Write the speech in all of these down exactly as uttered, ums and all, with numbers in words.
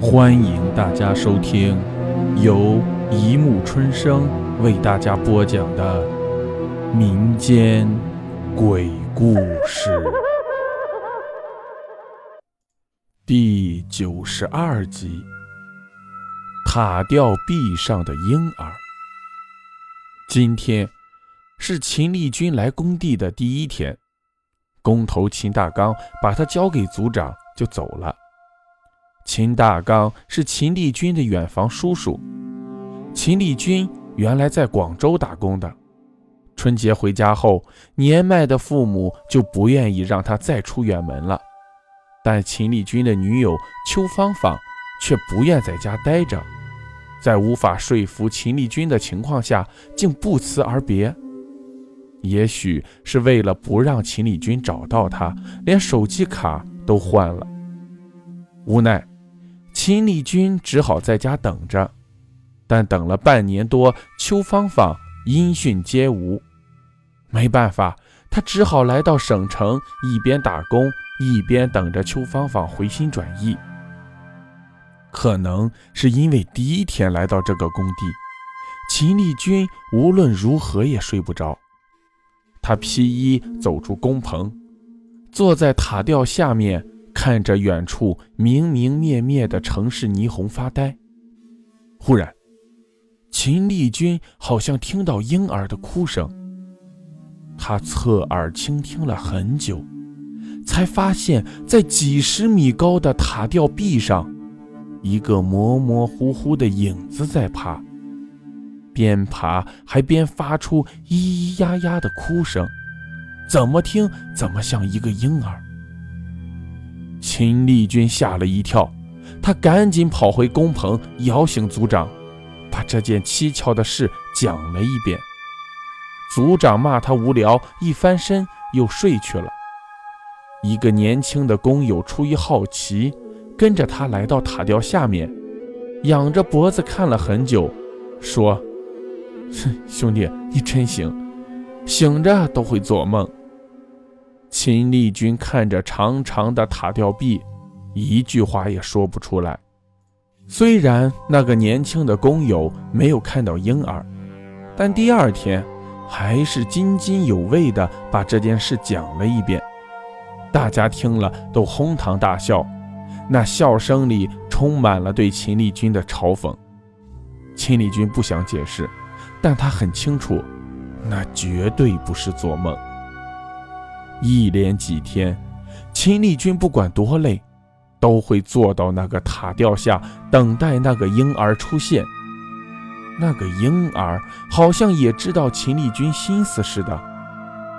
欢迎大家收听由一木春生为大家播讲的民间鬼故事第九十二集，塔吊臂上的婴儿。今天是秦丽君来工地的第一天，工头秦大刚把他交给组长就走了。秦大刚是秦丽君的远房叔叔，秦丽君原来在广州打工的，春节回家后，年迈的父母就不愿意让他再出远门了，但秦丽君的女友邱芳芳却不愿在家待着，在无法说服秦丽君的情况下，竟不辞而别。也许是为了不让秦丽君找到他，连手机卡都换了。无奈秦丽君只好在家等着，但等了半年多，邱芳芳音讯皆无。没办法，她只好来到省城，一边打工一边等着邱芳芳回心转意。可能是因为第一天来到这个工地，秦丽君无论如何也睡不着。她披衣走出工棚，坐在塔吊下面，看着远处明明灭灭的城市霓虹发呆。忽然，秦丽君好像听到婴儿的哭声，她侧耳倾听了很久，才发现在几十米高的塔吊臂上，一个模模糊糊的影子在爬，边爬还边发出咿咿呀呀的哭声，怎么听怎么像一个婴儿。秦丽君吓了一跳，她赶紧跑回工棚，摇醒组长，把这件蹊跷的事讲了一遍。组长骂她无聊，一翻身又睡去了。一个年轻的工友出于好奇，跟着他来到塔吊下面，仰着脖子看了很久，说：兄弟，你真行，醒着都会做梦。秦丽君看着长长的塔吊臂，一句话也说不出来。虽然那个年轻的工友没有看到婴儿，但第二天还是津津有味地把这件事讲了一遍。大家听了都哄堂大笑，那笑声里充满了对秦丽君的嘲讽。秦丽君不想解释，但她很清楚，那绝对不是做梦。一连几天，秦丽君不管多累，都会坐到那个塔吊下，等待那个婴儿出现。那个婴儿好像也知道秦丽君心思似的，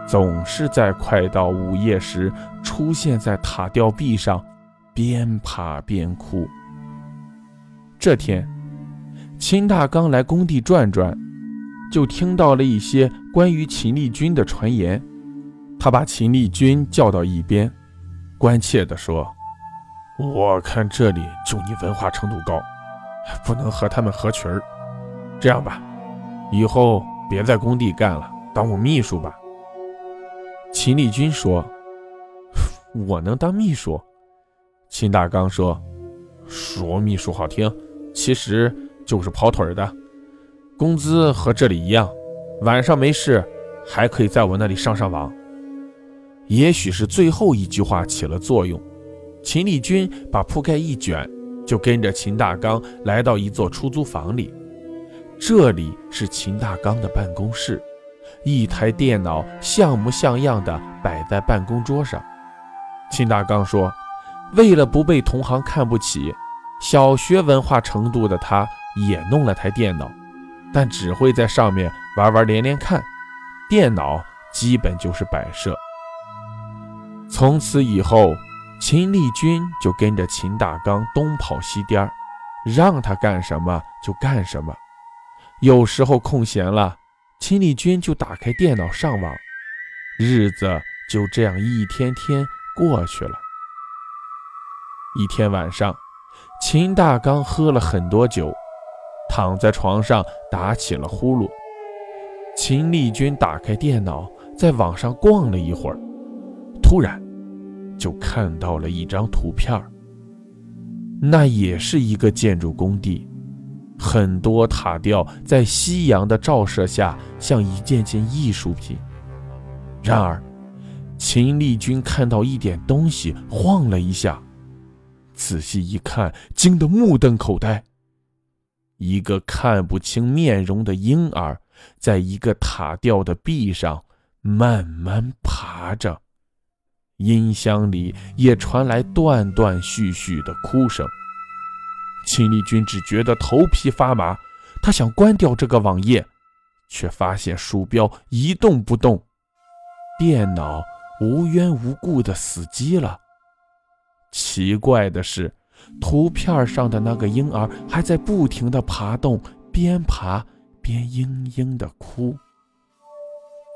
总是在快到午夜时出现在塔吊臂上，边爬边哭。这天，秦大刚来工地转转，就听到了一些关于秦丽君的传言。他把秦丽君叫到一边，关切地说：我看这里就你文化程度高，不能和他们合群儿。这样吧，以后别在工地干了，当我秘书吧。秦丽君说：我能当秘书？秦大刚说：说秘书好听，其实就是跑腿的，工资和这里一样，晚上没事还可以在我那里上上网。也许是最后一句话起了作用，秦丽君把铺盖一卷，就跟着秦大刚来到一座出租房里。这里是秦大刚的办公室，一台电脑像模像样的摆在办公桌上。秦大刚说，为了不被同行看不起，小学文化程度的他也弄了台电脑，但只会在上面玩玩连连看，电脑基本就是摆设。从此以后，秦丽君就跟着秦大刚东跑西颠，让他干什么就干什么。有时候空闲了，秦丽君就打开电脑上网，日子就这样一天天过去了。一天晚上，秦大刚喝了很多酒，躺在床上打起了呼噜。秦丽君打开电脑，在网上逛了一会儿，突然就看到了一张图片，那也是一个建筑工地，很多塔吊在夕阳的照射下像一件件艺术品。然而秦丽君看到一点东西晃了一下，仔细一看，惊得目瞪口呆。一个看不清面容的婴儿在一个塔吊的壁上慢慢爬着，音箱里也传来断断续续的哭声。秦丽君只觉得头皮发麻，她想关掉这个网页，却发现鼠标一动不动，电脑无缘无故的死机了。奇怪的是，图片上的那个婴儿还在不停地爬动，边爬边嘤嘤地哭。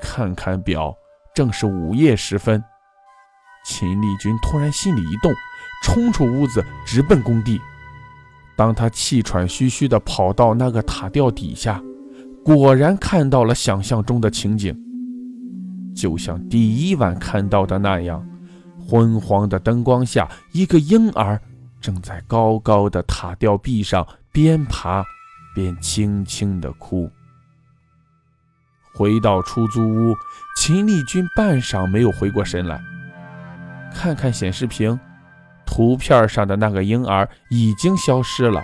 看看表，正是午夜时分。秦丽君突然心里一动，冲出屋子，直奔工地。当他气喘吁吁地跑到那个塔吊底下，果然看到了想象中的情景。就像第一晚看到的那样，昏黄的灯光下，一个婴儿正在高高的塔吊壁上边爬边轻轻地哭。回到出租屋，秦丽君半晌没有回过神来，看看显示屏，图片上的那个婴儿已经消失了，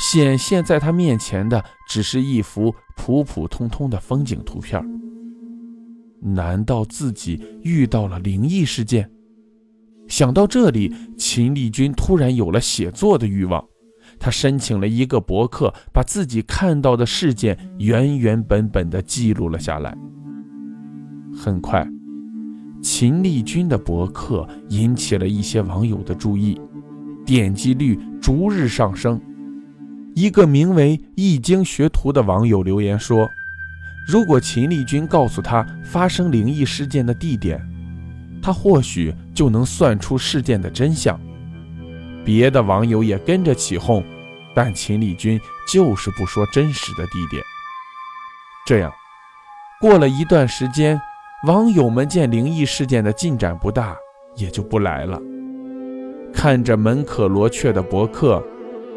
显现在他面前的只是一幅普普通通的风景图片。难道自己遇到了灵异事件？想到这里，秦丽君突然有了写作的欲望，她申请了一个博客，把自己看到的事件原原本本地记录了下来。很快，秦丽君的博客引起了一些网友的注意，点击率逐日上升。一个名为易经学徒的网友留言说，如果秦丽君告诉他发生灵异事件的地点，他或许就能算出事件的真相。别的网友也跟着起哄，但秦丽君就是不说真实的地点。这样过了一段时间，网友们见灵异事件的进展不大，也就不来了。看着门可罗雀的博客，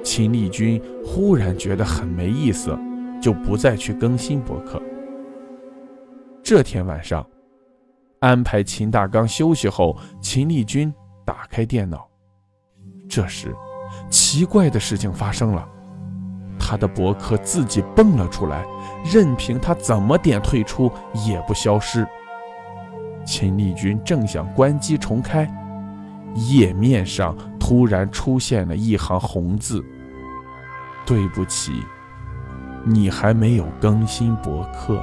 秦丽君忽然觉得很没意思，就不再去更新博客。这天晚上，安排秦大刚休息后，秦丽君打开电脑。这时，奇怪的事情发生了，他的博客自己蹦了出来，任凭他怎么点退出也不消失。秦丽君正想关机重开，页面上突然出现了一行红字：对不起，你还没有更新博客。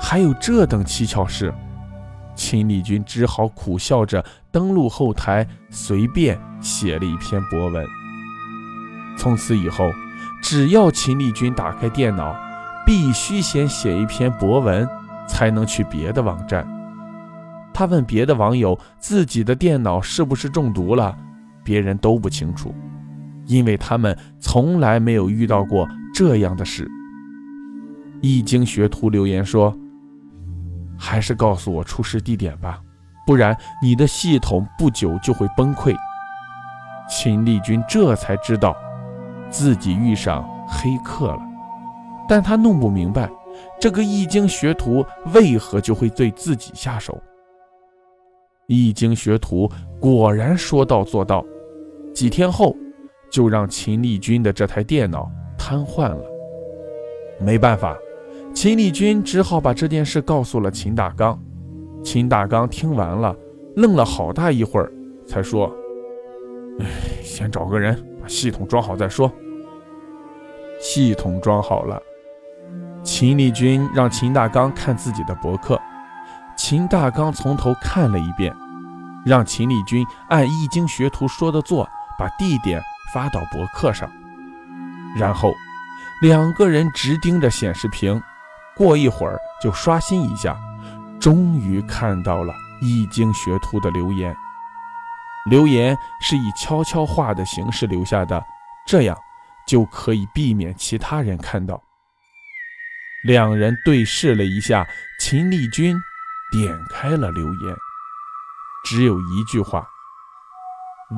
还有这等蹊跷事，秦丽君只好苦笑着登录后台，随便写了一篇博文。从此以后，只要秦丽君打开电脑，必须先写一篇博文才能去别的网站。他问别的网友自己的电脑是不是中毒了，别人都不清楚，因为他们从来没有遇到过这样的事。易经学徒留言说，还是告诉我出事地点吧，不然你的系统不久就会崩溃。秦丽君这才知道自己遇上黑客了，但他弄不明白这个易经学徒为何就会对自己下手。易经学徒果然说到做到，几天后就让秦丽君的这台电脑瘫痪了。没办法，秦丽君只好把这件事告诉了秦大刚。秦大刚听完了，愣了好大一会儿，才说，先找个人把系统装好再说。系统装好了，秦丽君让秦大刚看自己的博客。秦大刚从头看了一遍，让秦丽君按易经学徒说的做，把地点发到博客上。然后两个人直盯着显示屏，过一会儿就刷新一下，终于看到了易经学徒的留言。留言是以悄悄话的形式留下的，这样就可以避免其他人看到。两人对视了一下，秦丽君点开了留言，只有一句话：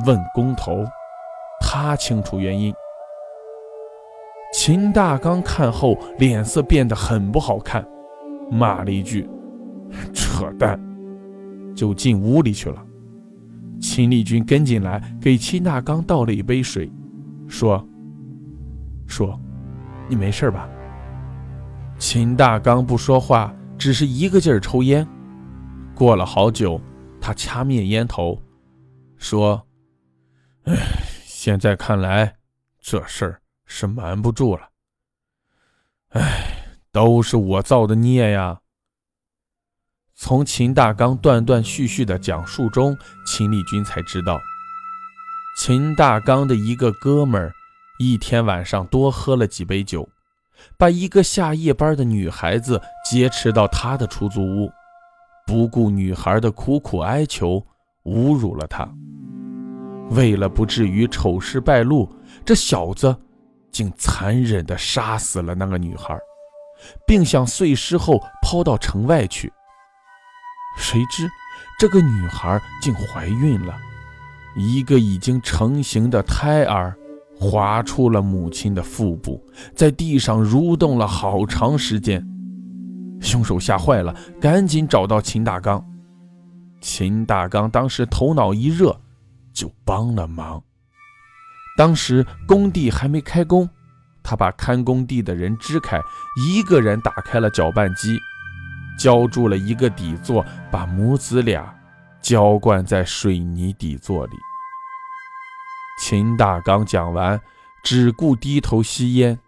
问工头，他清楚原因。秦大刚看后脸色变得很不好看，骂了一句扯淡，就进屋里去了。秦立军跟进来给秦大刚倒了一杯水，说说你没事吧？秦大刚不说话，只是一个劲儿抽烟。过了好久，他掐灭烟头说，唉，现在看来这事儿是瞒不住了，唉，都是我造的孽呀。从秦大刚断断续续的讲述中，秦立军才知道，秦大刚的一个哥们儿一天晚上多喝了几杯酒，把一个下夜班的女孩子劫持到他的出租屋，不顾女孩的苦苦哀求，侮辱了她。为了不至于丑事败露，这小子竟残忍地杀死了那个女孩，并想碎尸后抛到城外去。谁知这个女孩竟怀孕了，一个已经成型的胎儿划出了母亲的腹部，在地上蠕动了好长时间。凶手吓坏了，赶紧找到秦大刚。秦大刚当时头脑一热，就帮了忙。当时工地还没开工，他把看工地的人支开，一个人打开了搅拌机，浇筑了一个底座，把母子俩浇灌在水泥底座里。秦大刚讲完，只顾低头吸烟。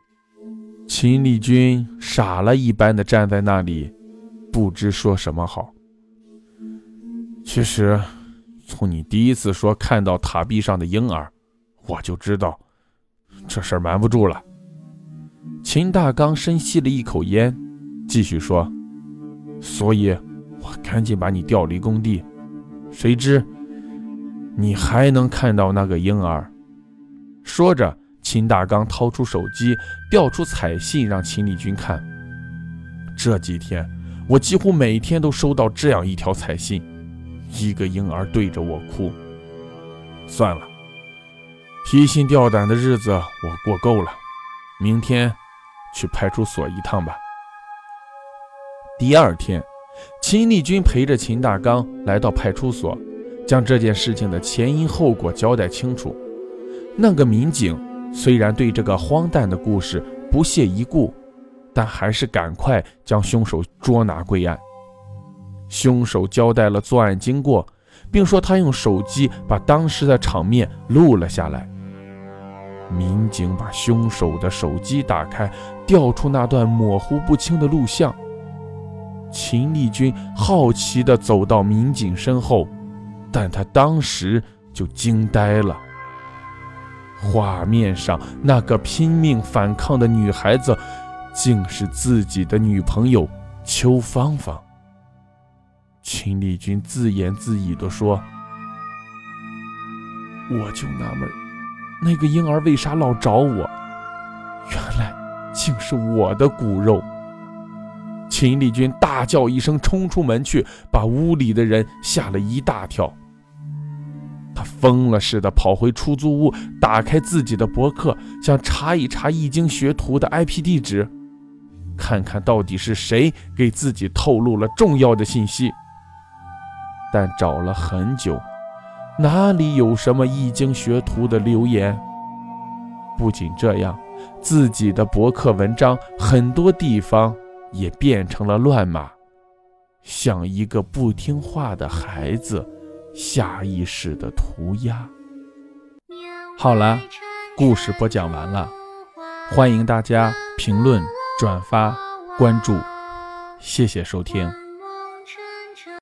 秦立军傻了一般的站在那里，不知说什么好。其实，从你第一次说看到塔壁上的婴儿，我就知道，这事儿瞒不住了。秦大刚深吸了一口烟，继续说，所以我赶紧把你调离工地，谁知你还能看到那个婴儿。说着，秦大刚掏出手机，调出彩信让秦立军看。这几天我几乎每天都收到这样一条彩信，一个婴儿对着我哭。算了，提心吊胆的日子我过够了，明天去派出所一趟吧。第二天，秦立军陪着秦大刚来到派出所，将这件事情的前因后果交代清楚。那个民警虽然对这个荒诞的故事不屑一顾，但还是赶快将凶手捉拿归案。凶手交代了作案经过，并说他用手机把当时的场面录了下来。民警把凶手的手机打开，调出那段模糊不清的录像。秦立军好奇地走到民警身后，但他当时就惊呆了。画面上那个拼命反抗的女孩子，竟是自己的女朋友邱芳芳。秦立军自言自语地说，我就纳闷，那个婴儿为啥老找我，原来竟是我的骨肉。秦立军大叫一声，冲出门去，把屋里的人吓了一大跳。他疯了似的跑回出租屋，打开自己的博客，想查一查易经学徒的 I P 地址，看看到底是谁给自己透露了重要的信息。但找了很久，哪里有什么易经学徒的留言？不仅这样，自己的博客文章很多地方也变成了乱码，像一个不听话的孩子下意识的涂鸦。好了，故事播讲完了，欢迎大家评论、转发、关注，谢谢收听。